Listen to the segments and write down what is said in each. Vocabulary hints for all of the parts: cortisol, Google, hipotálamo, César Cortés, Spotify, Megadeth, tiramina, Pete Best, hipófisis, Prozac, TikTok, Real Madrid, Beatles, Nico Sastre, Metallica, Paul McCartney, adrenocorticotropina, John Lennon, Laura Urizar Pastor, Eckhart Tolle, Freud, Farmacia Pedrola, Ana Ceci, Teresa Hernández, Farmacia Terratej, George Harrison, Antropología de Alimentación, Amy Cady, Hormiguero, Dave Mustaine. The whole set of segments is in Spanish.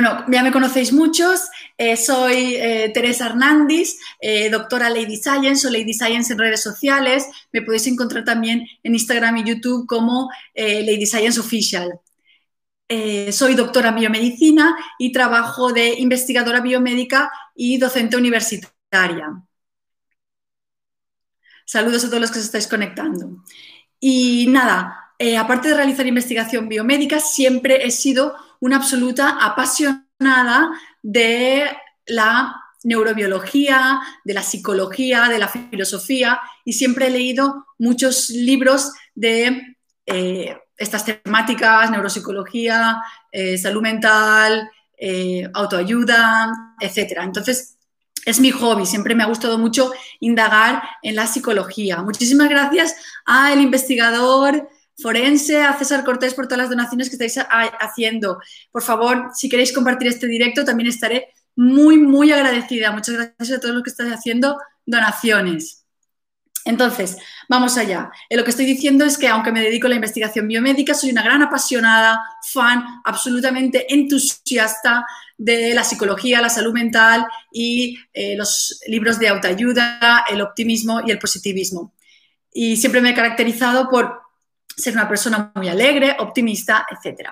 Bueno, ya me conocéis muchos, soy Teresa Hernández, doctora Lady Science o Lady Science en redes sociales. Me podéis encontrar también en Instagram y YouTube como Lady Science Official. Soy doctora en biomedicina y trabajo de investigadora biomédica y docente universitaria. Saludos a todos los que os estáis conectando. Y nada, aparte de realizar investigación biomédica, siempre he sido una absoluta apasionada de la neurobiología, de la psicología, de la filosofía, y siempre he leído muchos libros de estas temáticas, neuropsicología, salud mental, autoayuda, etc. Entonces, es mi hobby, siempre me ha gustado mucho indagar en la psicología. Muchísimas gracias al investigador forense, a César Cortés, por todas las donaciones que estáis haciendo. Por favor, si queréis compartir este directo, también estaré muy, muy agradecida. Muchas gracias a todos los que estáis haciendo donaciones. Entonces, vamos allá. Lo que estoy diciendo es que, aunque me dedico a la investigación biomédica, soy una gran apasionada, fan, absolutamente entusiasta de la psicología, la salud mental y los libros de autoayuda, el optimismo y el positivismo. Y siempre me he caracterizado por ser una persona muy alegre, optimista, etc.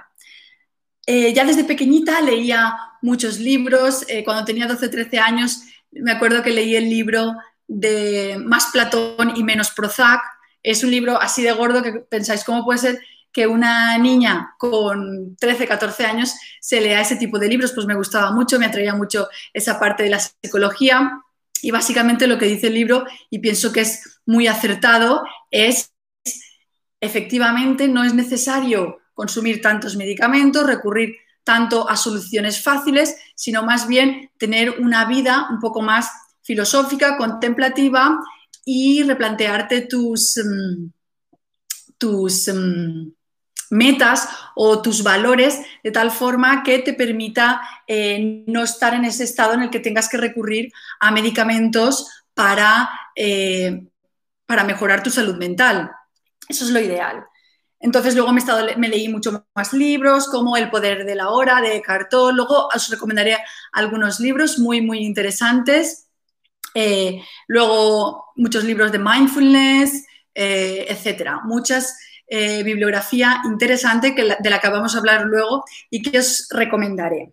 Ya desde pequeñita leía muchos libros. Cuando tenía 12 o 13 años, me acuerdo que leí el libro de Más Platón y Menos Prozac. Es un libro así de gordo que pensáis, ¿cómo puede ser que una niña con 13, 14 años se lea ese tipo de libros? Pues me gustaba mucho, me atraía mucho esa parte de la psicología. Y básicamente lo que dice el libro, y pienso que es muy acertado, es: efectivamente, no es necesario consumir tantos medicamentos, recurrir tanto a soluciones fáciles, sino más bien tener una vida un poco más filosófica, contemplativa, y replantearte tus metas o tus valores de tal forma que te permita no estar en ese estado en el que tengas que recurrir a medicamentos para mejorar tu salud mental. Eso es lo ideal. Entonces, luego me leí mucho más libros, como El Poder de la Hora, de Eckhart Tolle. Luego os recomendaré algunos libros muy, muy interesantes. Luego, muchos libros de mindfulness, etcétera. Muchas bibliografía interesante de la que vamos a hablar luego y que os recomendaré.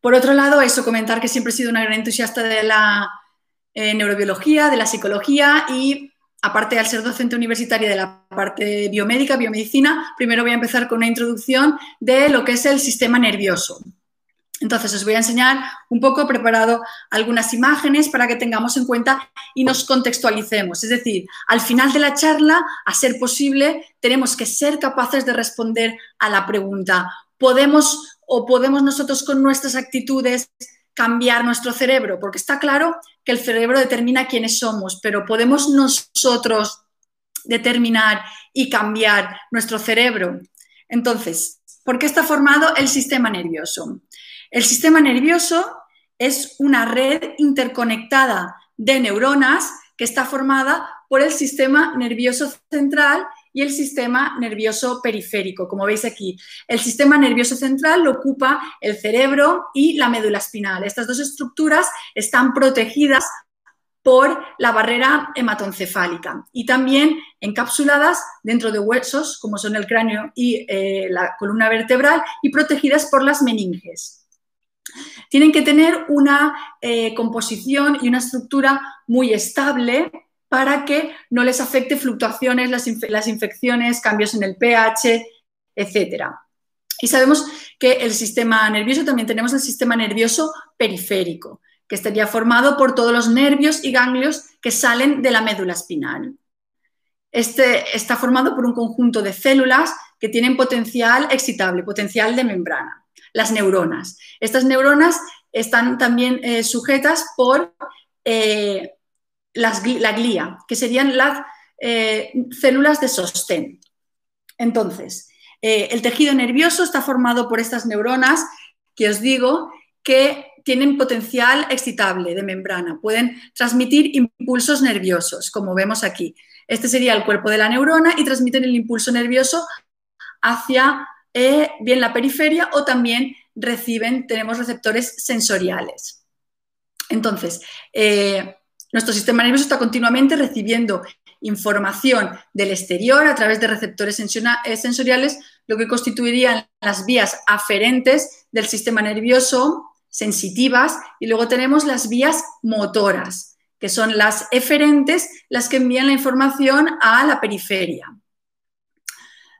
Por otro lado, eso, comentar que siempre he sido una gran entusiasta de la neurobiología, de la psicología y, aparte, al ser docente universitaria de la parte biomédica, biomedicina, primero voy a empezar con una introducción de lo que es el sistema nervioso. Entonces, os voy a enseñar un poco, he preparado algunas imágenes para que tengamos en cuenta y nos contextualicemos. Es decir, al final de la charla, a ser posible, tenemos que ser capaces de responder a la pregunta: ¿podemos nosotros con nuestras actitudes cambiar nuestro cerebro? Porque está claro que el cerebro determina quiénes somos, pero ¿podemos nosotros determinar y cambiar nuestro cerebro? Entonces, ¿por qué está formado el sistema nervioso? El sistema nervioso es una red interconectada de neuronas que está formada por el sistema nervioso central y el sistema nervioso periférico, como veis aquí. El sistema nervioso central lo ocupa el cerebro y la médula espinal. Estas dos estructuras están protegidas por la barrera hematoencefálica y también encapsuladas dentro de huesos, como son el cráneo y la columna vertebral, y protegidas por las meninges. Tienen que tener una composición y una estructura muy estable para que no les afecte fluctuaciones, las infecciones, cambios en el pH, etc. Y sabemos que el sistema nervioso, también tenemos el sistema nervioso periférico, que estaría formado por todos los nervios y ganglios que salen de la médula espinal. Este está formado por un conjunto de células que tienen potencial excitable, potencial de membrana, las neuronas. Estas neuronas están también sujetas por la glía, que serían las células de sostén. Entonces, el tejido nervioso está formado por estas neuronas que os digo que tienen potencial excitable de membrana, pueden transmitir impulsos nerviosos, como vemos aquí. Este sería el cuerpo de la neurona y transmiten el impulso nervioso hacia bien la periferia o también tenemos receptores sensoriales. Entonces, nuestro sistema nervioso está continuamente recibiendo información del exterior a través de receptores sensoriales, lo que constituirían las vías aferentes del sistema nervioso, sensitivas, y luego tenemos las vías motoras, que son las eferentes, las que envían la información a la periferia.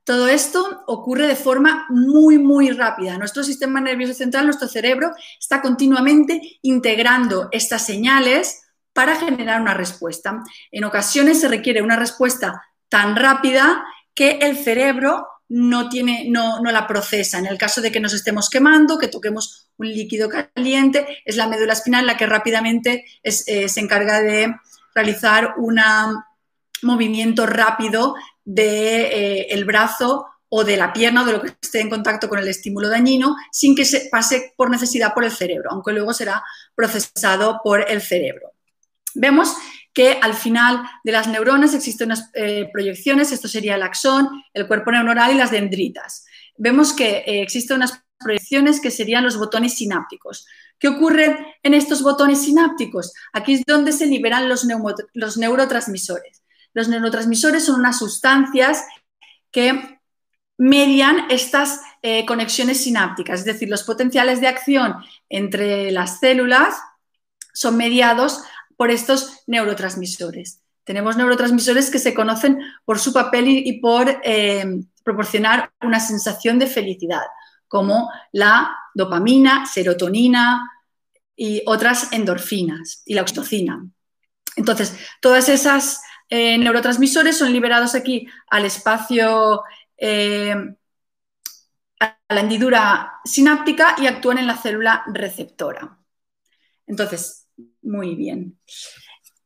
Todo esto ocurre de forma muy, muy rápida. Nuestro sistema nervioso central, nuestro cerebro, está continuamente integrando estas señales para generar una respuesta. En ocasiones se requiere una respuesta tan rápida que el cerebro no la procesa. En el caso de que nos estemos quemando, que toquemos un líquido caliente, es la médula espinal la que rápidamente se encarga de realizar un movimiento rápido del brazo o de la pierna o de lo que esté en contacto con el estímulo dañino, sin que se pase por necesidad por el cerebro, aunque luego será procesado por el cerebro. Vemos que al final de las neuronas existen unas proyecciones, esto sería el axón, el cuerpo neuronal y las dendritas. Vemos que existen unas proyecciones que serían los botones sinápticos. ¿Qué ocurre en estos botones sinápticos? Aquí es donde se liberan los neurotransmisores. Los neurotransmisores son unas sustancias que median estas conexiones sinápticas, es decir, los potenciales de acción entre las células son mediados por estos neurotransmisores. Tenemos neurotransmisores que se conocen por su papel y por proporcionar una sensación de felicidad, como la dopamina, serotonina y otras endorfinas y la oxitocina. Entonces, todas esas neurotransmisores son liberados aquí al espacio, a la hendidura sináptica y actúan en la célula receptora. Entonces, muy bien.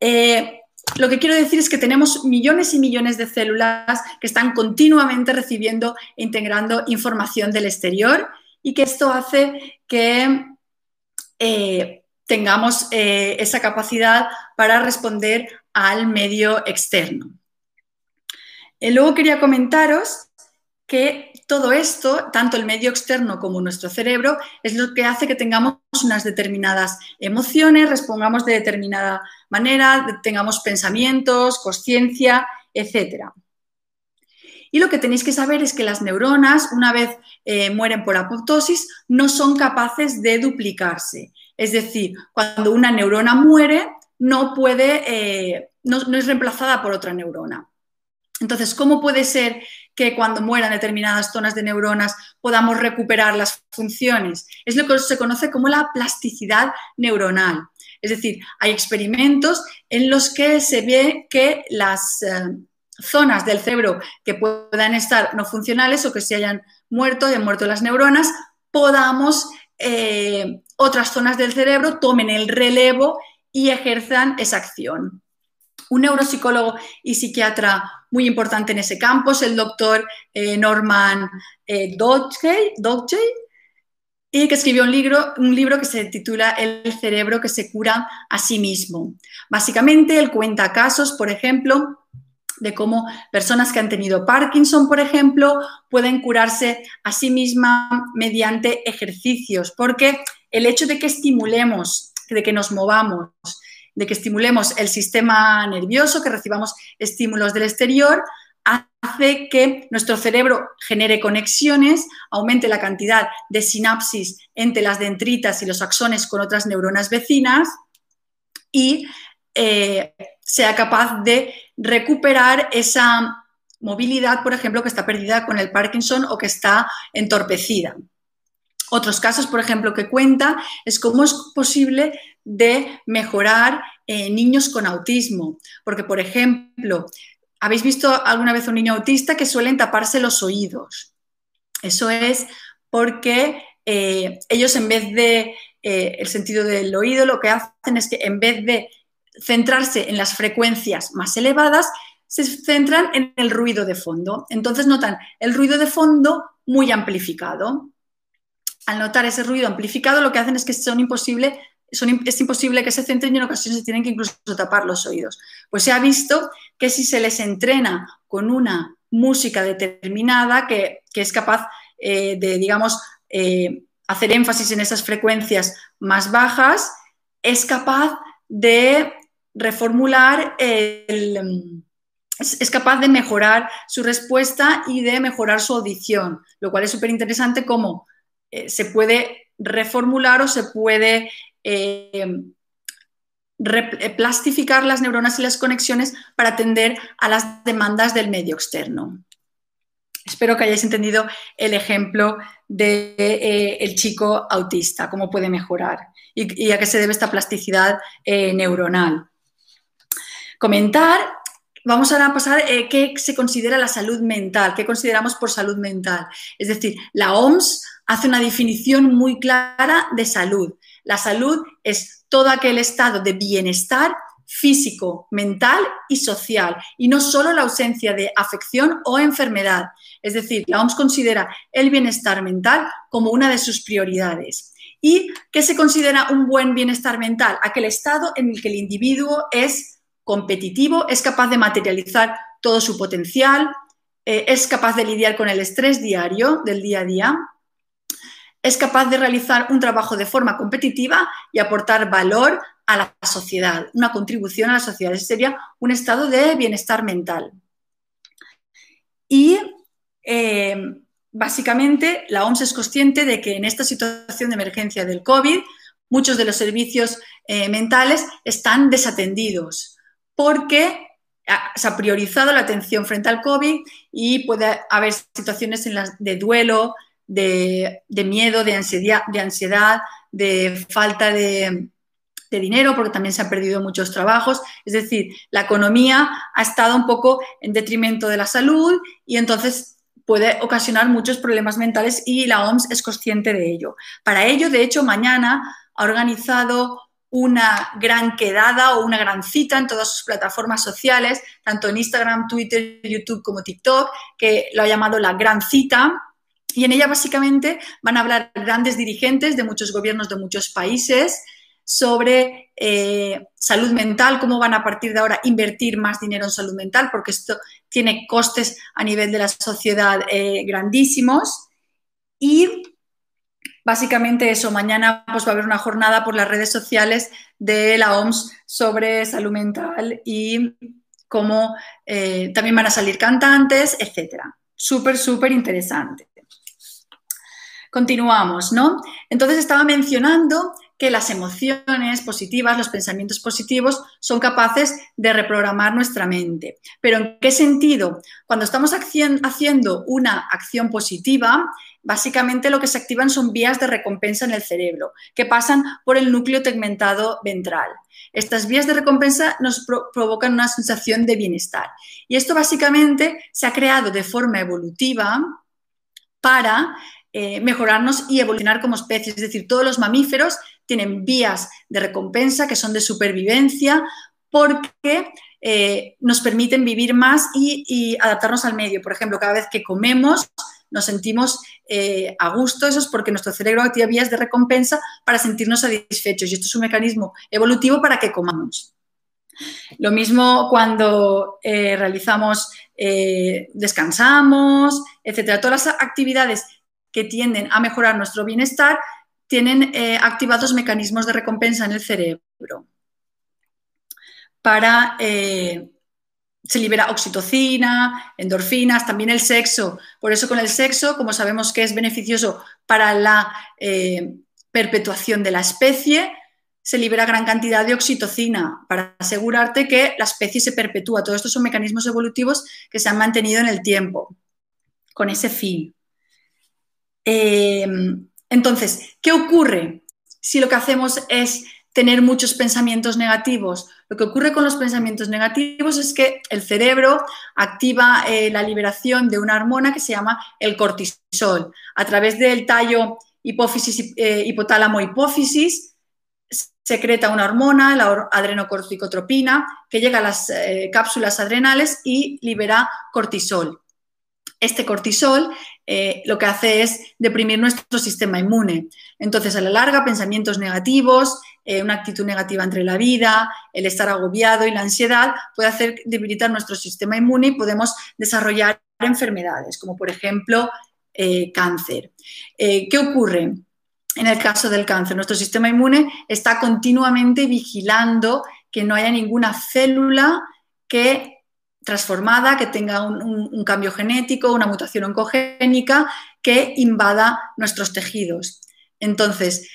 Lo que quiero decir es que tenemos millones y millones de células que están continuamente recibiendo e integrando información del exterior y que esto hace que tengamos esa capacidad para responder al medio externo. Luego quería comentaros que todo esto, tanto el medio externo como nuestro cerebro, es lo que hace que tengamos unas determinadas emociones, respondamos de determinada manera, tengamos pensamientos, conciencia, etc. Y lo que tenéis que saber es que las neuronas, una vez mueren por apoptosis, no son capaces de duplicarse. Es decir, cuando una neurona muere, no puede, no es reemplazada por otra neurona. Entonces, ¿cómo puede ser que cuando mueran determinadas zonas de neuronas podamos recuperar las funciones? Es lo que se conoce como la plasticidad neuronal. Es decir, hay experimentos en los que se ve que las zonas del cerebro que puedan estar no funcionales o que se hayan muerto las neuronas, podamos, otras zonas del cerebro tomen el relevo y ejerzan esa acción. Un neuropsicólogo y psiquiatra muy importante en ese campo es el doctor Norman Doidge, y que escribió un libro que se titula El cerebro que se cura a sí mismo. Básicamente, él cuenta casos, por ejemplo, de cómo personas que han tenido Parkinson, por ejemplo, pueden curarse a sí mismas mediante ejercicios, porque el hecho de que estimulemos, de que nos movamos, de que estimulemos el sistema nervioso, que recibamos estímulos del exterior, hace que nuestro cerebro genere conexiones, aumente la cantidad de sinapsis entre las dendritas y los axones con otras neuronas vecinas y sea capaz de recuperar esa movilidad, por ejemplo, que está perdida con el Parkinson o que está entorpecida. Otros casos, por ejemplo, que cuenta es cómo es posible de mejorar niños con autismo. Porque, por ejemplo, ¿habéis visto alguna vez un niño autista que suelen taparse los oídos? Eso es porque ellos, en vez de el sentido del oído, lo que hacen es que en vez de centrarse en las frecuencias más elevadas, se centran en el ruido de fondo. Entonces notan el ruido de fondo muy amplificado. Al notar ese ruido amplificado, lo que hacen es que es imposible que se centren y en ocasiones se tienen que incluso tapar los oídos. Pues se ha visto que si se les entrena con una música determinada que es capaz de, digamos, hacer énfasis en esas frecuencias más bajas, es capaz de reformular, es capaz de mejorar su respuesta y de mejorar su audición, lo cual es súper interesante cómo se puede reformular o se puede plastificar las neuronas y las conexiones para atender a las demandas del medio externo. Espero que hayáis entendido el ejemplo del chico autista, cómo puede mejorar y a qué se debe esta plasticidad neuronal. Comentar, vamos ahora a pasar qué se considera la salud mental, qué consideramos por salud mental. Es decir, la OMS hace una definición muy clara de salud. La salud es todo aquel estado de bienestar físico, mental y social, y no solo la ausencia de afección o enfermedad. Es decir, la OMS considera el bienestar mental como una de sus prioridades. ¿Y qué se considera un buen bienestar mental? Aquel estado en el que el individuo es competitivo, es capaz de materializar todo su potencial, es capaz de lidiar con el estrés diario del día a día, es capaz de realizar un trabajo de forma competitiva y aportar valor a la sociedad, una contribución a la sociedad. Ese sería un estado de bienestar mental. Y básicamente la OMS es consciente de que en esta situación de emergencia del COVID muchos de los servicios mentales están desatendidos porque se ha priorizado la atención frente al COVID y puede haber situaciones en las de duelo, de miedo, de ansiedad, de falta de dinero, porque también se han perdido muchos trabajos. Es decir, la economía ha estado un poco en detrimento de la salud y entonces puede ocasionar muchos problemas mentales y la OMS es consciente de ello. Para ello, de hecho, mañana ha organizado una gran quedada o una gran cita en todas sus plataformas sociales, tanto en Instagram, Twitter, YouTube como TikTok, que lo ha llamado la gran cita. Y en ella básicamente van a hablar grandes dirigentes de muchos gobiernos de muchos países sobre salud mental, cómo van a partir de ahora invertir más dinero en salud mental, porque esto tiene costes a nivel de la sociedad grandísimos. Y básicamente eso, mañana pues va a haber una jornada por las redes sociales de la OMS sobre salud mental y cómo también van a salir cantantes, etcétera. Súper, súper interesante. Continuamos, ¿no? Entonces estaba mencionando que las emociones positivas, los pensamientos positivos son capaces de reprogramar nuestra mente. ¿Pero en qué sentido? Cuando estamos haciendo una acción positiva, básicamente lo que se activan son vías de recompensa en el cerebro que pasan por el núcleo tegmentado ventral. Estas vías de recompensa nos provocan una sensación de bienestar. Y esto básicamente se ha creado de forma evolutiva para mejorarnos y evolucionar como especie. Es decir, todos los mamíferos tienen vías de recompensa que son de supervivencia porque nos permiten vivir más y adaptarnos al medio. Por ejemplo, cada vez que comemos nos sentimos a gusto, eso es porque nuestro cerebro activa vías de recompensa para sentirnos satisfechos y esto es un mecanismo evolutivo para que comamos. Lo mismo cuando realizamos, descansamos, etcétera. Todas las actividades que tienden a mejorar nuestro bienestar, tienen activados mecanismos de recompensa en el cerebro. Se libera oxitocina, endorfinas, también el sexo. Por eso con el sexo, como sabemos que es beneficioso para la perpetuación de la especie, se libera gran cantidad de oxitocina para asegurarte que la especie se perpetúa. Todos estos son mecanismos evolutivos que se han mantenido en el tiempo, con ese fin. Entonces, ¿qué ocurre si lo que hacemos es tener muchos pensamientos negativos? Lo que ocurre con los pensamientos negativos es que el cerebro activa la liberación de una hormona que se llama el cortisol. A través del tallo hipófisis, hipotálamo-hipófisis secreta una hormona, la adrenocorticotropina, que llega a las cápsulas adrenales y libera cortisol. Este cortisol lo que hace es deprimir nuestro sistema inmune. Entonces, a la larga, pensamientos negativos, una actitud negativa entre la vida, el estar agobiado y la ansiedad puede hacer debilitar nuestro sistema inmune y podemos desarrollar enfermedades, como por ejemplo cáncer. ¿Qué ocurre? en el caso del cáncer. Nuestro sistema inmune está continuamente vigilando que no haya ninguna célula que transformada, que tenga un cambio genético, una mutación oncogénica que invada nuestros tejidos. Entonces,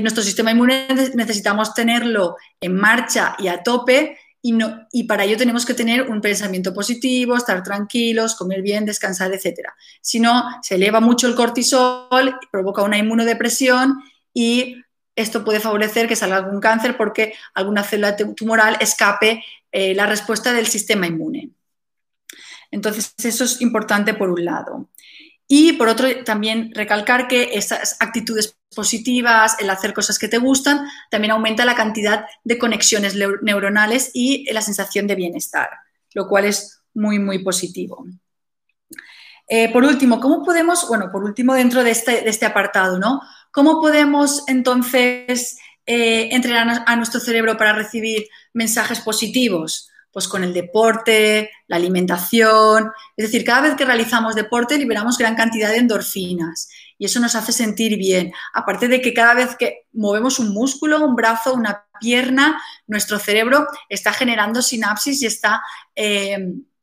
nuestro sistema inmune necesitamos tenerlo en marcha y a tope, y para ello tenemos que tener un pensamiento positivo, estar tranquilos, comer bien, descansar, etc. Si no, se eleva mucho el cortisol, provoca una inmunodepresión y esto puede favorecer que salga algún cáncer porque alguna célula tumoral escape la respuesta del sistema inmune. Entonces, eso es importante por un lado. Y por otro, también recalcar que esas actitudes positivas, el hacer cosas que te gustan, también aumenta la cantidad de conexiones neuronales y la sensación de bienestar, lo cual es muy, muy positivo. Por último, ¿cómo podemos, dentro de este apartado, ¿no? ¿Cómo podemos entonces entrenar a nuestro cerebro para recibir mensajes positivos? Pues con el deporte, la alimentación, es decir, cada vez que realizamos deporte liberamos gran cantidad de endorfinas y eso nos hace sentir bien. Aparte de que cada vez que movemos un músculo, un brazo, una pierna, nuestro cerebro está generando sinapsis y está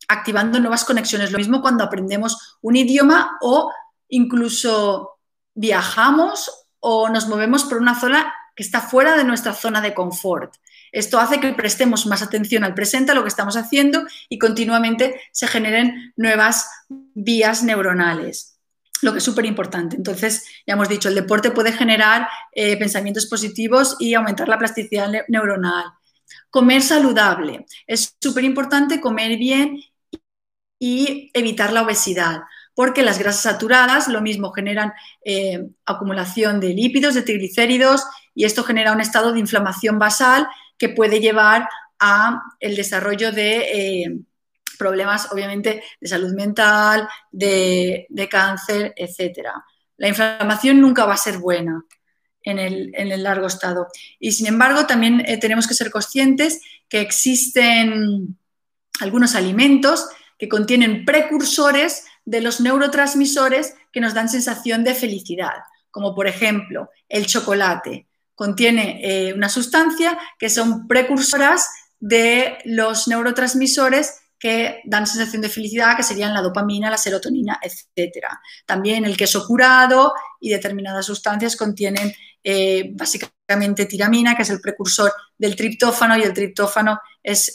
activando nuevas conexiones. Lo mismo cuando aprendemos un idioma o incluso viajamos o nos movemos por una zona que está fuera de nuestra zona de confort. Esto hace que prestemos más atención al presente, a lo que estamos haciendo y continuamente se generen nuevas vías neuronales, lo que es súper importante. Entonces, ya hemos dicho, el deporte puede generar pensamientos positivos y aumentar la plasticidad neuronal. Comer saludable. Es súper importante comer bien y evitar la obesidad, porque las grasas saturadas lo mismo generan acumulación de lípidos, de triglicéridos y esto genera un estado de inflamación basal que puede llevar al desarrollo de problemas, obviamente, de salud mental, de cáncer, etc. La inflamación nunca va a ser buena en el largo estado. Y, sin embargo, también tenemos que ser conscientes que existen algunos alimentos que contienen precursores de los neurotransmisores que nos dan sensación de felicidad, como, por ejemplo, el chocolate. Contiene una sustancia que son precursoras de los neurotransmisores que dan sensación de felicidad, que serían la dopamina, la serotonina, etc. También el queso curado y determinadas sustancias contienen básicamente tiramina, que es el precursor del triptófano, y el triptófano es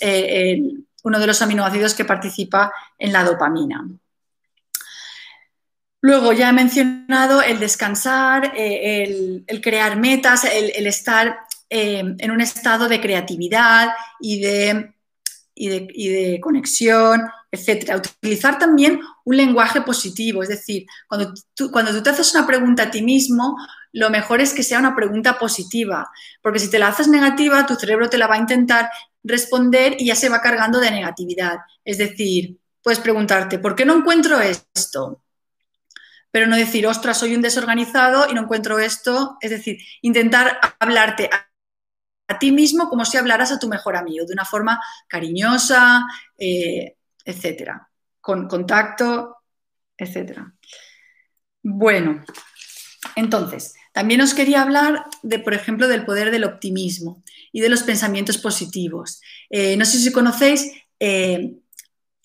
uno de los aminoácidos que participa en la dopamina. Luego ya he mencionado el descansar, el crear metas, el estar en un estado de creatividad y de conexión, etc. Utilizar también un lenguaje positivo, es decir, cuando tú te haces una pregunta a ti mismo, lo mejor es que sea una pregunta positiva, porque si te la haces negativa, tu cerebro te la va a intentar responder y ya se va cargando de negatividad. Es decir, puedes preguntarte, ¿por qué no encuentro esto? Pero no decir, ostras, soy un desorganizado y no encuentro esto. Es decir, intentar hablarte a ti mismo como si hablaras a tu mejor amigo, de una forma cariñosa, etcétera, con contacto, etcétera. Bueno, entonces, también os quería hablar, por ejemplo, del poder del optimismo y de los pensamientos positivos. No sé si conocéis el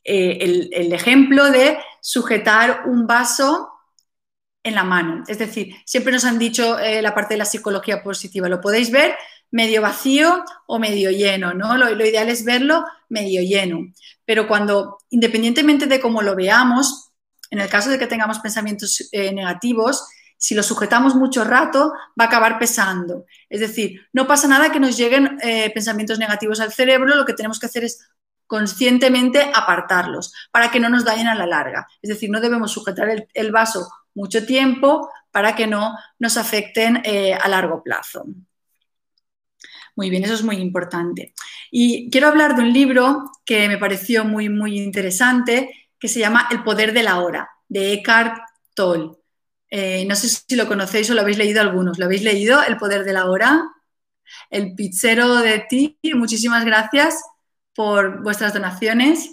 ejemplo de sujetar un vaso en la mano, es decir, siempre nos han dicho la parte de la psicología positiva, lo podéis ver medio vacío o medio lleno, ¿no? Lo ideal es verlo medio lleno, pero independientemente de cómo lo veamos, en el caso de que tengamos pensamientos negativos, si lo sujetamos mucho rato va a acabar pesando, es decir, no pasa nada que nos lleguen pensamientos negativos al cerebro, lo que tenemos que hacer es conscientemente apartarlos para que no nos dañen a la larga, es decir, no debemos sujetar el vaso mucho tiempo para que no nos afecten a largo plazo. Muy bien, eso es muy importante. Y quiero hablar de un libro que me pareció muy, muy interesante, que se llama El poder de la hora, de Eckhart Tolle. No sé si lo conocéis o lo habéis leído algunos. ¿Lo habéis leído, El poder de la hora? El pizzero de ti, muchísimas gracias por vuestras donaciones.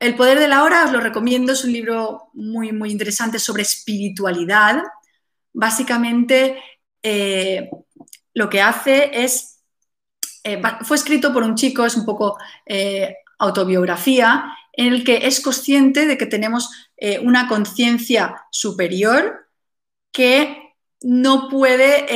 El poder de la hora os lo recomiendo, es un libro muy, muy interesante sobre espiritualidad. Básicamente lo que hace es, fue escrito por un chico, es un poco autobiografía, en el que es consciente de que tenemos una conciencia superior que no puede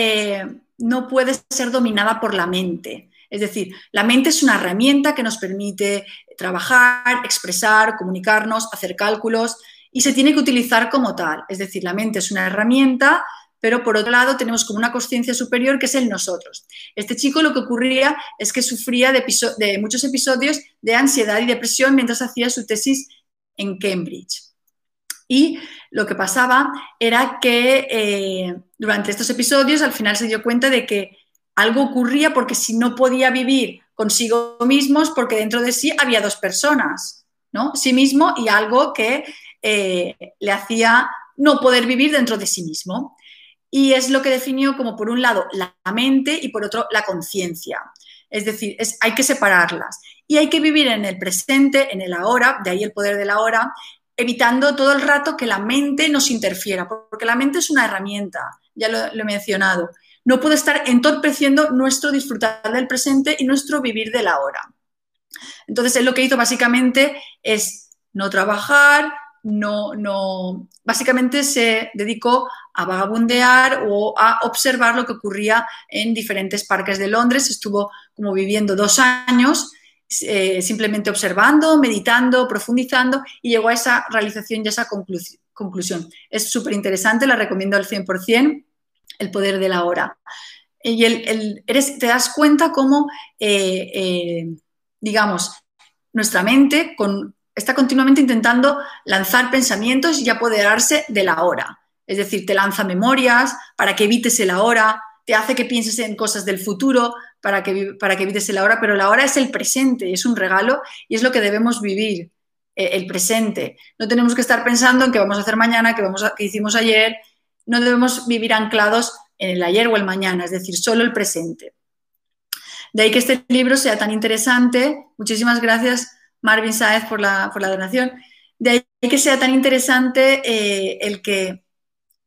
ser dominada por la mente. Es decir, la mente es una herramienta que nos permite trabajar, expresar, comunicarnos, hacer cálculos, y se tiene que utilizar como tal. Es decir, la mente es una herramienta, pero por otro lado tenemos como una conciencia superior que es el nosotros. Este chico, lo que ocurría es que sufría de muchos episodios de ansiedad y depresión mientras hacía su tesis en Cambridge. Y lo que pasaba era que durante estos episodios al final se dio cuenta de que algo ocurría, porque si no podía vivir consigo mismos, porque dentro de sí había dos personas, ¿no? Sí mismo y algo que le hacía no poder vivir dentro de sí mismo. Y es lo que definió como, por un lado, la mente y, por otro, la conciencia. Es decir, hay que separarlas. Y hay que vivir en el presente, en el ahora, de ahí el poder del ahora, evitando todo el rato que la mente nos interfiera, porque la mente es una herramienta, ya lo he mencionado. No puede estar entorpeciendo nuestro disfrutar del presente y nuestro vivir del ahora. Entonces, él lo que hizo básicamente es no trabajar, básicamente se dedicó a vagabundear o a observar lo que ocurría en diferentes parques de Londres. Estuvo como viviendo 2 años, simplemente observando, meditando, profundizando, y llegó a esa realización y a esa conclusión. Es súper interesante, la recomiendo al 100%, El poder de la hora. Y te das cuenta cómo, digamos, nuestra mente está continuamente intentando lanzar pensamientos y apoderarse de la hora. Es decir, te lanza memorias para que evites el ahora, te hace que pienses en cosas del futuro para que evites el ahora, pero el ahora es el presente, es un regalo y es lo que debemos vivir, el presente. No tenemos que estar pensando en qué vamos a hacer mañana, qué hicimos ayer. No debemos vivir anclados en el ayer o el mañana, es decir, solo el presente. De ahí que este libro sea tan interesante. Muchísimas gracias, Marvin Saez, por la donación. De ahí que sea tan interesante el que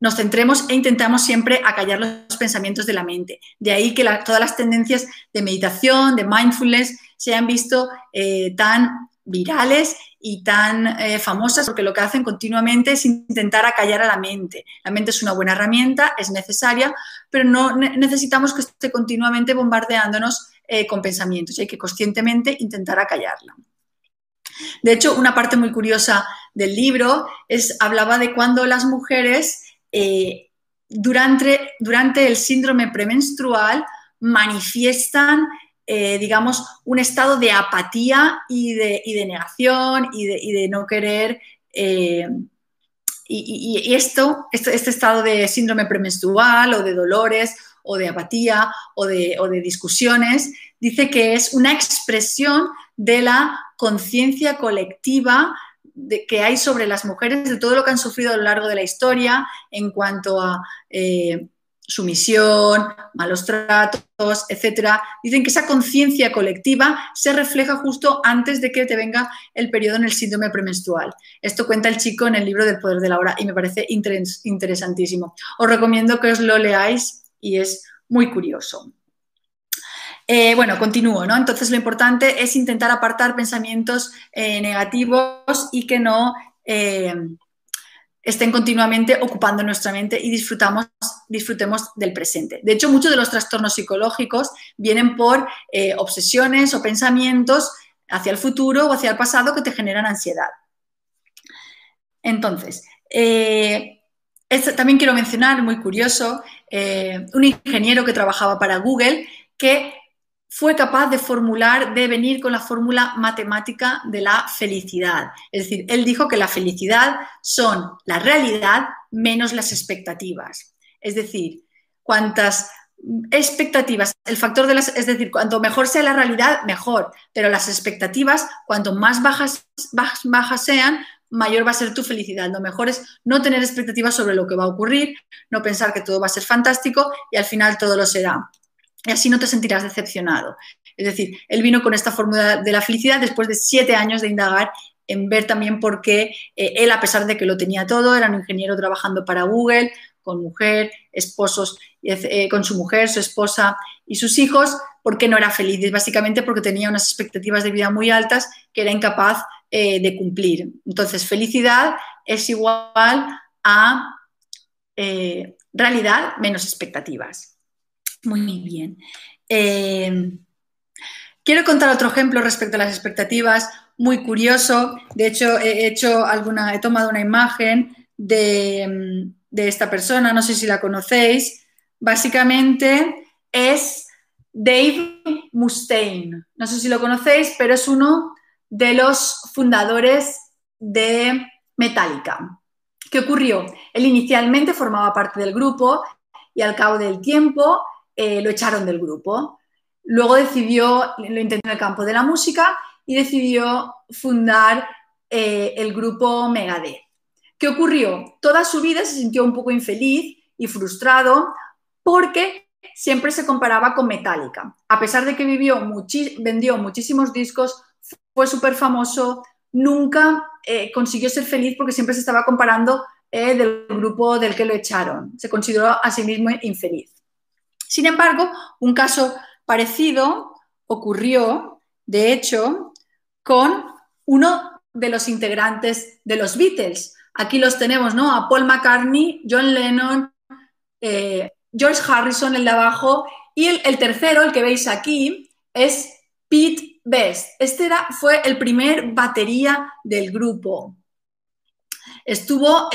nos centremos e intentamos siempre acallar los pensamientos de la mente. De ahí que todas las tendencias de meditación, de mindfulness, se han visto tan virales y tan famosas, porque lo que hacen continuamente es intentar acallar a la mente. La mente es una buena herramienta, es necesaria, pero no necesitamos que esté continuamente bombardeándonos con pensamientos. Hay que conscientemente intentar acallarla. De hecho, una parte muy curiosa del libro hablaba de cuando las mujeres durante el síndrome premenstrual manifiestan, digamos, un estado de apatía y de negación y de no querer. Este estado de síndrome premenstrual o de dolores o de apatía o de discusiones, dice que es una expresión de la conciencia colectiva que hay sobre las mujeres, de todo lo que han sufrido a lo largo de la historia en cuanto a sumisión, malos tratos, etcétera. Dicen que esa conciencia colectiva se refleja justo antes de que te venga el periodo en el síndrome premenstrual. Esto cuenta el chico en el libro del poder de la hora y me parece interesantísimo. Os recomiendo que os lo leáis y es muy curioso. Bueno, continúo, ¿no? Entonces, lo importante es intentar apartar pensamientos negativos y que no estén continuamente ocupando nuestra mente y disfrutemos del presente. De hecho, muchos de los trastornos psicológicos vienen por obsesiones o pensamientos hacia el futuro o hacia el pasado que te generan ansiedad. Entonces, también quiero mencionar, muy curioso, un ingeniero que trabajaba para Google que fue capaz de venir con la fórmula matemática de la felicidad. Es decir, él dijo que la felicidad son la realidad menos las expectativas. Es decir, cuantas expectativas, el factor de es decir, cuanto mejor sea la realidad, mejor, pero las expectativas, cuanto más bajas sean, mayor va a ser tu felicidad. Lo mejor es no tener expectativas sobre lo que va a ocurrir, no pensar que todo va a ser fantástico y al final todo lo será. Y así no te sentirás decepcionado. Es decir, él vino con esta fórmula de la felicidad después de 7 años de indagar en ver también por qué él, a pesar de que lo tenía todo, era un ingeniero trabajando para Google, con mujer, esposos, con su mujer, su esposa y sus hijos, porque no era feliz, básicamente porque tenía unas expectativas de vida muy altas que era incapaz de cumplir. Entonces, felicidad es igual a realidad menos expectativas. Muy bien. Quiero contar otro ejemplo respecto a las expectativas, muy curioso. De hecho, he tomado una imagen de esta persona, no sé si la conocéis. Básicamente es Dave Mustaine. No sé si lo conocéis, pero es uno de los fundadores de Metallica. ¿Qué ocurrió? Él inicialmente formaba parte del grupo y al cabo del tiempo lo echaron del grupo. Luego decidió, lo intentó en el campo de la música y decidió fundar el grupo Megadeth. ¿Qué ocurrió? Toda su vida se sintió un poco infeliz y frustrado porque siempre se comparaba con Metallica. A pesar de que vendió muchísimos discos, fue súper famoso, nunca consiguió ser feliz porque siempre se estaba comparando del grupo del que lo echaron. Se consideró a sí mismo infeliz. Sin embargo, un caso parecido ocurrió, de hecho, con uno de los integrantes de los Beatles. Aquí los tenemos, ¿no? A Paul McCartney, John Lennon, George Harrison, el de abajo, y el tercero, el que veis aquí, es Pete Best. Este fue el primer batería del grupo. Estuvo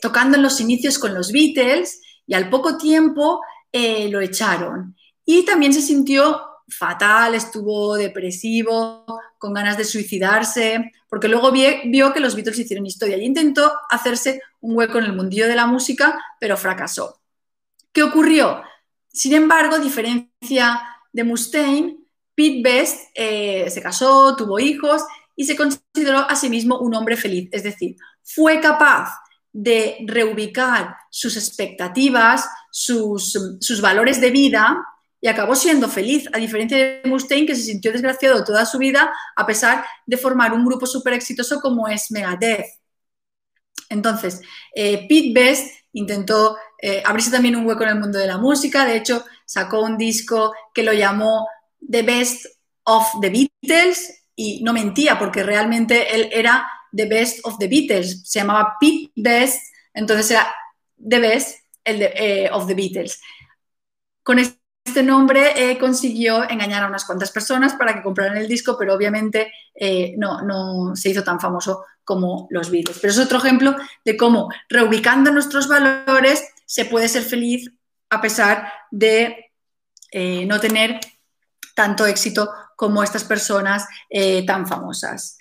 tocando en los inicios con los Beatles y al poco tiempo lo echaron. Y también se sintió fatal, estuvo depresivo, con ganas de suicidarse, porque luego vio que los Beatles hicieron historia y intentó hacerse un hueco en el mundillo de la música, pero fracasó. ¿Qué ocurrió? Sin embargo, a diferencia de Mustaine, Pete Best se casó, tuvo hijos y se consideró a sí mismo un hombre feliz. Es decir, fue capaz de reubicar sus expectativas, sus valores de vida, y acabó siendo feliz, a diferencia de Mustaine, que se sintió desgraciado toda su vida a pesar de formar un grupo súper exitoso como es Megadeth. Entonces, Pete Best intentó abrirse también un hueco en el mundo de la música. De hecho, sacó un disco que lo llamó The Best of the Beatles y no mentía porque realmente él era The Best of the Beatles. Se llamaba Pete Best, entonces era The Best of the Beatles. Con este nombre consiguió engañar a unas cuantas personas para que compraran el disco, pero obviamente no se hizo tan famoso como los Beatles. Pero es otro ejemplo de cómo, reubicando nuestros valores, se puede ser feliz a pesar de no tener tanto éxito como estas personas tan famosas.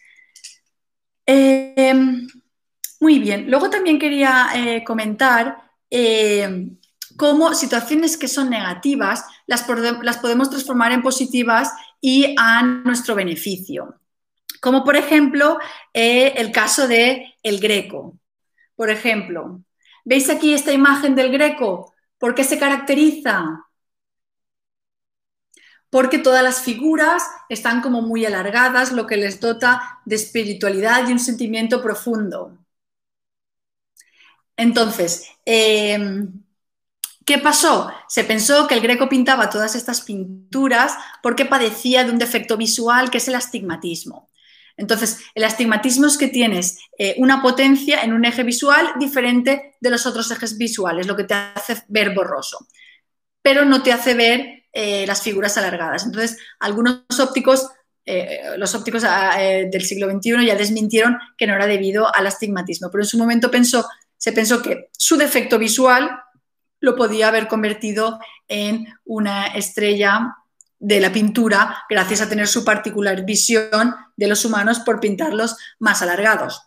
Muy bien. Luego también quería comentar cómo situaciones que son negativas las podemos transformar en positivas y a nuestro beneficio. Como, por ejemplo, el caso de el Greco. Por ejemplo, ¿veis aquí esta imagen del Greco? ¿Por qué se caracteriza? Porque todas las figuras están como muy alargadas, lo que les dota de espiritualidad y un sentimiento profundo. Entonces, ¿qué pasó? Se pensó que el Greco pintaba todas estas pinturas porque padecía de un defecto visual que es el astigmatismo. Entonces, el astigmatismo es que tienes una potencia en un eje visual diferente de los otros ejes visuales, lo que te hace ver borroso, pero no te hace ver las figuras alargadas. Entonces, algunos ópticos, del siglo XXI ya desmintieron que no era debido al astigmatismo, pero en su momento se pensó que su defecto visual lo podía haber convertido en una estrella de la pintura gracias a tener su particular visión de los humanos por pintarlos más alargados.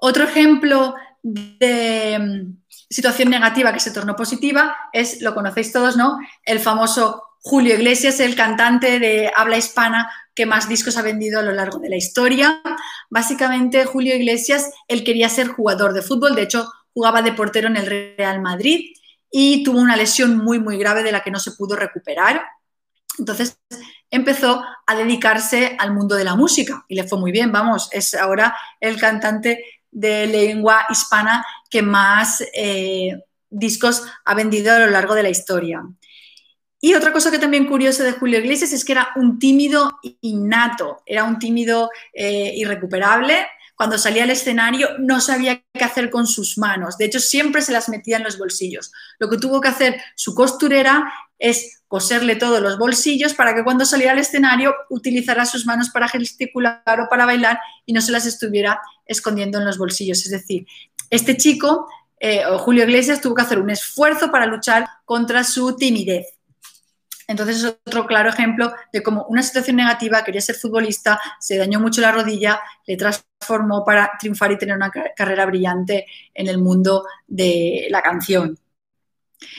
Otro ejemplo de situación negativa que se tornó positiva es, lo conocéis todos, ¿no? El famoso Julio Iglesias, el cantante de habla hispana que más discos ha vendido a lo largo de la historia. Básicamente, Julio Iglesias, él quería ser jugador de fútbol, de hecho, jugaba de portero en el Real Madrid y tuvo una lesión muy, muy grave de la que no se pudo recuperar. Entonces, empezó a dedicarse al mundo de la música y le fue muy bien, vamos, es ahora el cantante de lengua hispana que más discos ha vendido a lo largo de la historia. Y otra cosa que también curiosa de Julio Iglesias es que era un tímido innato, era un tímido irrecuperable. Cuando salía al escenario no sabía qué hacer con sus manos. De hecho, siempre se las metía en los bolsillos. Lo que tuvo que hacer su costurera es coserle todos los bolsillos para que cuando saliera al escenario utilizara sus manos para gesticular o para bailar y no se las estuviera escondiendo en los bolsillos. Es decir, este chico, Julio Iglesias, tuvo que hacer un esfuerzo para luchar contra su timidez. Entonces es otro claro ejemplo de cómo una situación negativa, quería ser futbolista, se dañó mucho la rodilla, le transformó para triunfar y tener una carrera brillante en el mundo de la canción.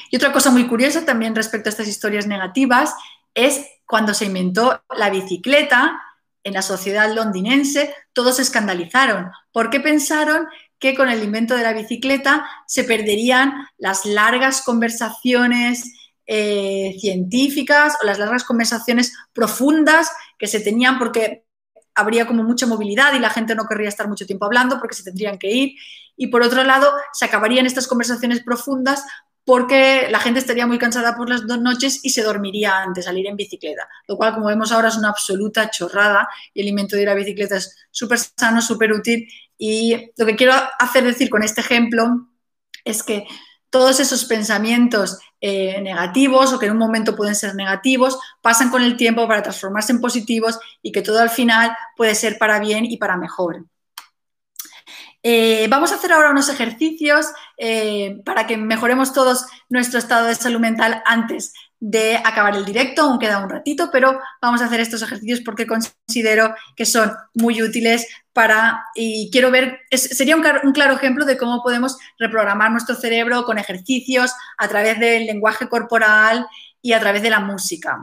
Y otra cosa muy curiosa también respecto a estas historias negativas es cuando se inventó la bicicleta en la sociedad londinense, todos se escandalizaron porque pensaron que con el invento de la bicicleta se perderían las largas conversaciones científicas o las largas conversaciones profundas que se tenían porque habría como mucha movilidad y la gente no querría estar mucho tiempo hablando porque se tendrían que ir. Y por otro lado, se acabarían estas conversaciones profundas porque la gente estaría muy cansada por las dos noches y se dormiría antes al ir en bicicleta. Lo cual, como vemos ahora, es una absoluta chorrada y el invento de ir a bicicleta es súper sano, súper útil. Y lo que quiero hacer decir con este ejemplo es que todos esos pensamientos negativos o que en un momento pueden ser negativos, pasan con el tiempo para transformarse en positivos y que todo al final puede ser para bien y para mejor. Vamos a hacer ahora unos ejercicios para que mejoremos todos nuestro estado de salud mental antes de acabar el directo, aún queda un ratito, pero vamos a hacer estos ejercicios porque considero que son muy útiles para, y quiero ver, sería un claro ejemplo de cómo podemos reprogramar nuestro cerebro con ejercicios a través del lenguaje corporal y a través de la música.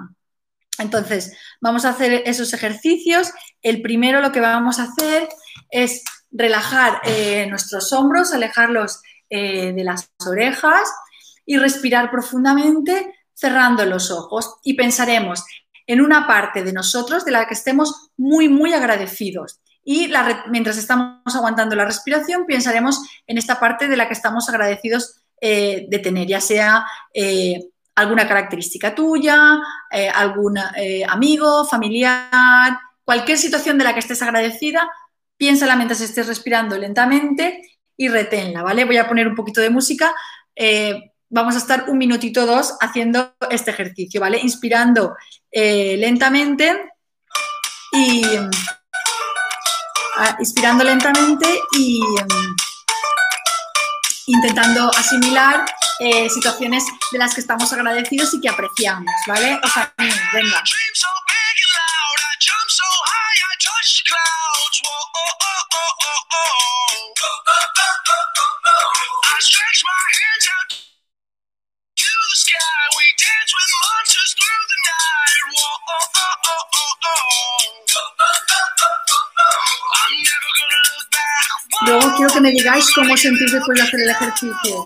Entonces, vamos a hacer esos ejercicios. El primero lo que vamos a hacer es relajar nuestros hombros, alejarlos de las orejas y respirar profundamente cerrando los ojos y pensaremos en una parte de nosotros de la que estemos muy, muy agradecidos. Y mientras estamos aguantando la respiración, pensaremos en esta parte de la que estamos agradecidos de tener, ya sea alguna característica tuya, algún amigo, familiar, cualquier situación de la que estés agradecida, piénsala mientras estés respirando lentamente y reténla, ¿vale? Voy a poner un poquito de música. Vamos a estar un minutito o dos haciendo este ejercicio, ¿vale? Inspirando lentamente y... inspirando lentamente y intentando asimilar situaciones de las que estamos agradecidos y que apreciamos, ¿vale? O sea, venga. Luego quiero que me digáis cómo sentís después de hacer el ejercicio.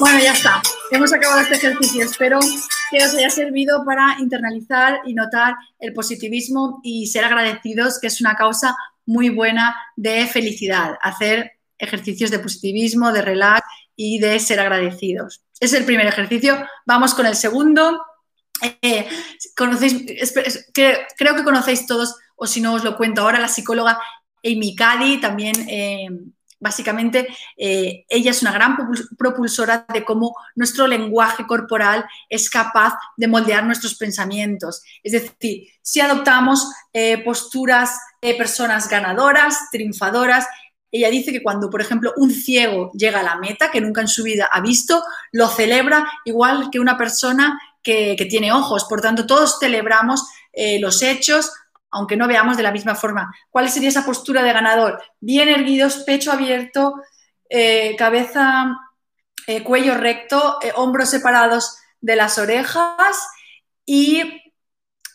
Bueno, ya está. Hemos acabado este ejercicio. Espero que os haya servido para internalizar y notar el positivismo y ser agradecidos, que es una causa muy buena de felicidad. Hacer ejercicios de positivismo, de relax y de ser agradecidos. Es el primer ejercicio. Vamos con el segundo. Creo que conocéis todos, o si no os lo cuento ahora, la psicóloga Amy Cady, también... Básicamente, ella es una gran propulsora de cómo nuestro lenguaje corporal es capaz de moldear nuestros pensamientos. Es decir, si adoptamos posturas de personas ganadoras, triunfadoras, ella dice que cuando, por ejemplo, un ciego llega a la meta, que nunca en su vida ha visto, lo celebra igual que una persona que tiene ojos. Por tanto, todos celebramos los hechos, aunque no veamos de la misma forma. ¿Cuál sería esa postura de ganador? Bien erguidos, pecho abierto, cabeza, cuello recto, hombros separados de las orejas y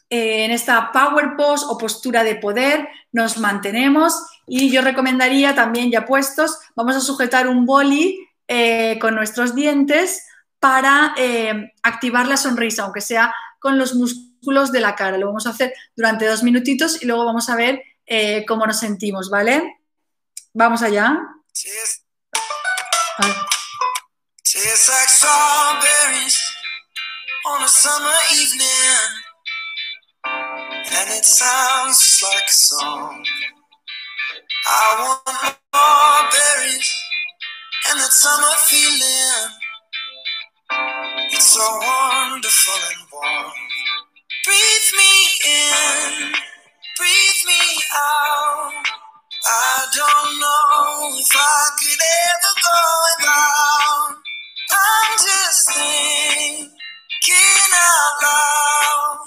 en esta power pose o postura de poder nos mantenemos, y yo recomendaría también, ya puestos, vamos a sujetar un boli con nuestros dientes para activar la sonrisa, aunque sea con los músculos de la cara. Lo vamos a hacer durante 2 minutitos y luego vamos a ver cómo nos sentimos, ¿vale? Vamos allá. Vale. And it sounds just like a song. I want more berries and that summer feeling. It's so wonderful and warm. Breathe me in, breathe me out. I don't know if I could ever go without. I'm just thinking out loud.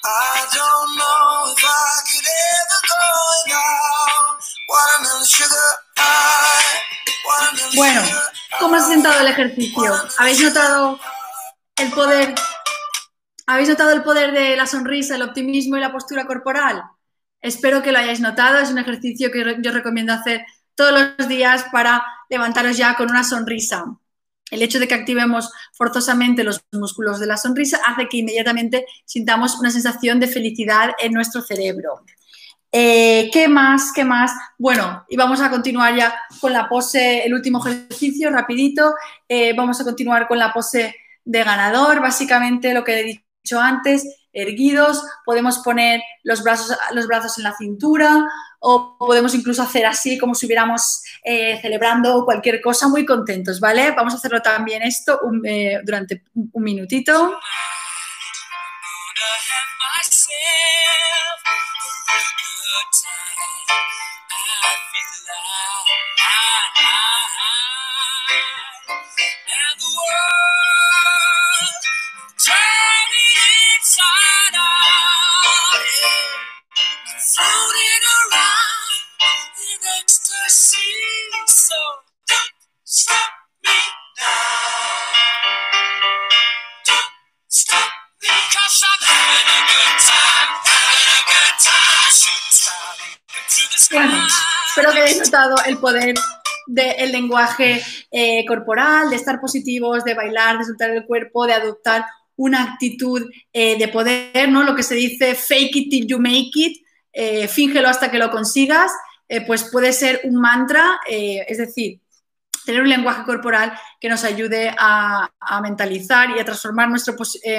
I don't know if I could ever go now. Watermelon sugar, watermelon sugar. Bueno, ¿cómo has sentado el ejercicio? ¿Habéis notado el poder de la sonrisa, el optimismo y la postura corporal? Espero que lo hayáis notado. Es un ejercicio que yo recomiendo hacer todos los días para levantaros ya con una sonrisa. El hecho de que activemos forzosamente los músculos de la sonrisa hace que inmediatamente sintamos una sensación de felicidad en nuestro cerebro. ¿Qué más? Bueno, y vamos a continuar ya con la pose, el último ejercicio, rapidito. Vamos a continuar con la pose de ganador. Básicamente lo que he dicho antes, erguidos, podemos poner los brazos en la cintura, o podemos incluso hacer así como si hubiéramos celebrando cualquier cosa, muy contentos, ¿vale? Vamos a hacerlo también esto durante un minutito. Bueno, espero que hayáis notado el poder del lenguaje corporal, de estar positivos, de bailar, de soltar el cuerpo, de adoptar una actitud de poder, ¿no? Lo que se dice fake it till you make it, fíngelo hasta que lo consigas, pues puede ser un mantra, es decir, tener un lenguaje corporal que nos ayude a mentalizar y a transformar nuestra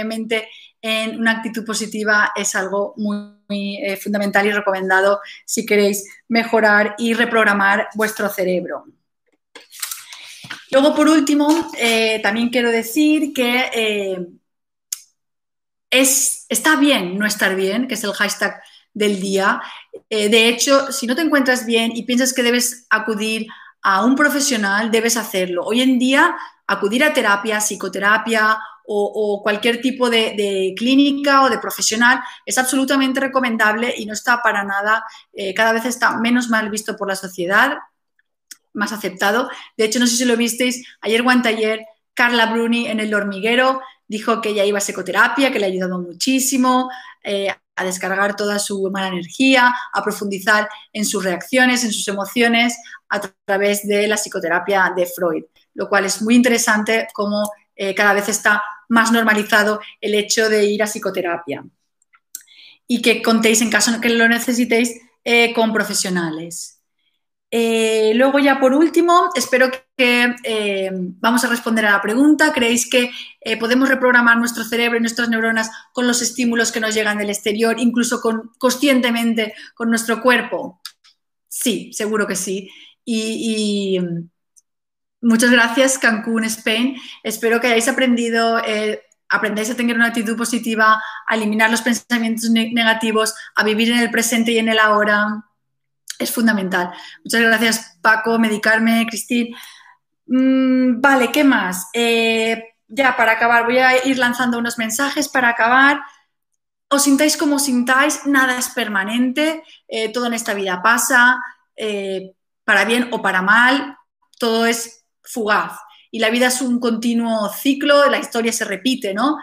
mente en una actitud positiva es algo muy fundamental y recomendado si queréis mejorar y reprogramar vuestro cerebro. Luego, por último, también quiero decir que está bien no estar bien, que es el hashtag del día. De hecho, si no te encuentras bien y piensas que debes acudir a un profesional, debes hacerlo. Hoy en día, acudir a terapia, psicoterapia o cualquier tipo de clínica o de profesional es absolutamente recomendable y no está para nada, cada vez está menos mal visto por la sociedad, más aceptado. De hecho, no sé si lo visteis, ayer o anteayer, Carla Bruni en el Hormiguero dijo que ella iba a psicoterapia, que le ha ayudado muchísimo a descargar toda su mala energía, a profundizar en sus reacciones, en sus emociones, a través de la psicoterapia de Freud, lo cual es muy interesante como cada vez está más normalizado el hecho de ir a psicoterapia y que contéis, en caso que lo necesitéis, con profesionales. Luego, ya por último, espero que vamos a responder a la pregunta. ¿Creéis que podemos reprogramar nuestro cerebro y nuestras neuronas con los estímulos que nos llegan del exterior, incluso conscientemente con nuestro cuerpo? Sí, seguro que sí. Y muchas gracias, Cancún, Spain. Espero que hayáis aprendido... Aprendáis a tener una actitud positiva, a eliminar los pensamientos negativos, a vivir en el presente y en el ahora. Es fundamental. Muchas gracias, Paco, Medicarme, Cristín. Vale, ¿qué más? Ya para acabar, voy a ir lanzando unos mensajes para acabar. Os sintáis como os sintáis, nada es permanente, todo en esta vida pasa, para bien o para mal, todo es fugaz. Y la vida es un continuo ciclo, la historia se repite, ¿no?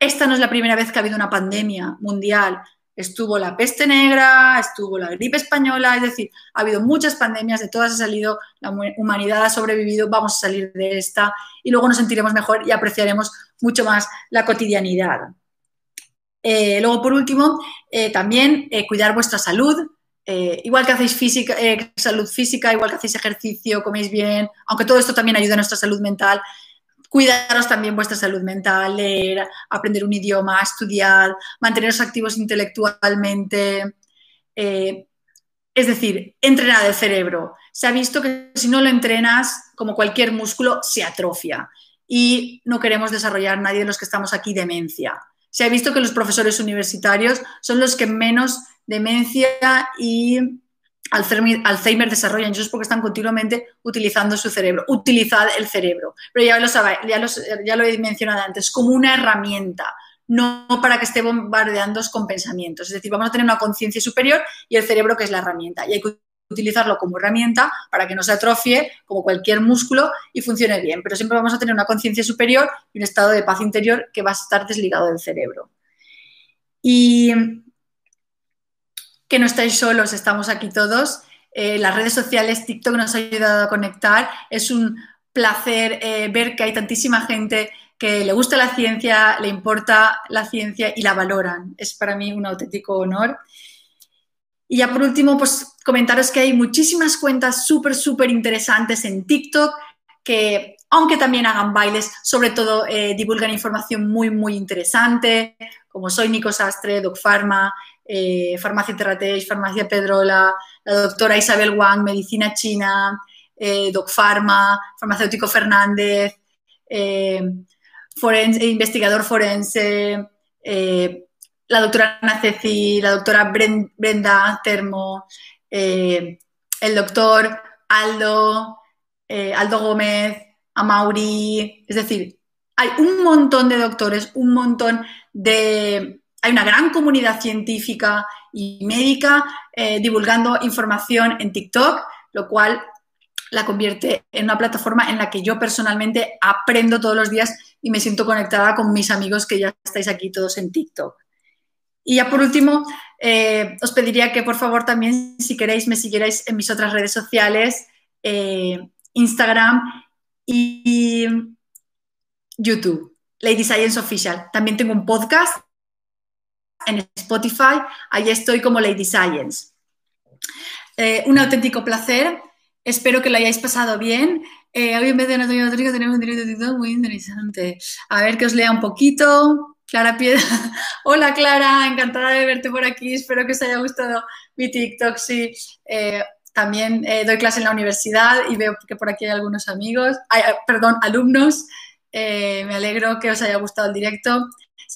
Esta no es la primera vez que ha habido una pandemia mundial. Estuvo la peste negra, estuvo la gripe española, es decir, ha habido muchas pandemias, de todas ha salido, la humanidad ha sobrevivido, vamos a salir de esta y luego nos sentiremos mejor y apreciaremos mucho más la cotidianidad. Luego, por último, también cuidar vuestra salud. Igual que hacéis física, salud física, igual que hacéis ejercicio, coméis bien, aunque todo esto también ayuda a nuestra salud mental, cuidaros también vuestra salud mental, leer, aprender un idioma, estudiar, manteneros activos intelectualmente, es decir, entrenar el cerebro. Se ha visto que si no lo entrenas, como cualquier músculo, se atrofia y no queremos desarrollar nadie de los que estamos aquí demencia. Se ha visto que los profesores universitarios son los que menos demencia y Alzheimer desarrollan, ellos porque están continuamente utilizando su cerebro. Utilizad el cerebro, pero ya lo he mencionado antes, como una herramienta, no para que esté bombardeándoos con pensamientos. Es decir, vamos a tener una conciencia superior y el cerebro que es la herramienta. Y hay que utilizarlo como herramienta para que no se atrofie como cualquier músculo y funcione bien. Pero siempre vamos a tener una conciencia superior y un estado de paz interior que va a estar desligado del cerebro. Y que no estáis solos, estamos aquí todos. Las redes sociales, TikTok nos ha ayudado a conectar. Es un placer ver que hay tantísima gente que le gusta la ciencia, le importa la ciencia y la valoran. Es para mí un auténtico honor. Y ya por último, pues comentaros que hay muchísimas cuentas súper interesantes en TikTok que, aunque también hagan bailes, sobre todo divulgan información muy interesante, como soy Nico Sastre, Doc Pharma, Farmacia Terratej, Farmacia Pedrola, la doctora Isabel Wang, Medicina China, Doc Pharma, Farmacéutico Fernández, investigador forense, la doctora Ana Ceci, la doctora Brenda Termo, el doctor Aldo Gómez, Amaury, es decir, hay un montón de doctores, un montón de... Hay una gran comunidad científica y médica divulgando información en TikTok, lo cual la convierte en una plataforma en la que yo personalmente aprendo todos los días y me siento conectada con mis amigos que ya estáis aquí todos en TikTok. Y ya por último, os pediría que por favor también, si queréis, me siguierais en mis otras redes sociales, Instagram y YouTube, Lady Science Official. También tengo un podcast en Spotify, ahí estoy como Lady Science. Un auténtico placer, espero que lo hayáis pasado bien. Hoy en vez de anatomía patológica tenemos un directo de TikTok muy interesante. A ver que os lea un poquito. Clara Piedra, hola Clara, encantada de verte por aquí, espero que os haya gustado mi TikTok, sí. También doy clase en la universidad y veo que por aquí hay algunos amigos, alumnos. Me alegro que os haya gustado el directo.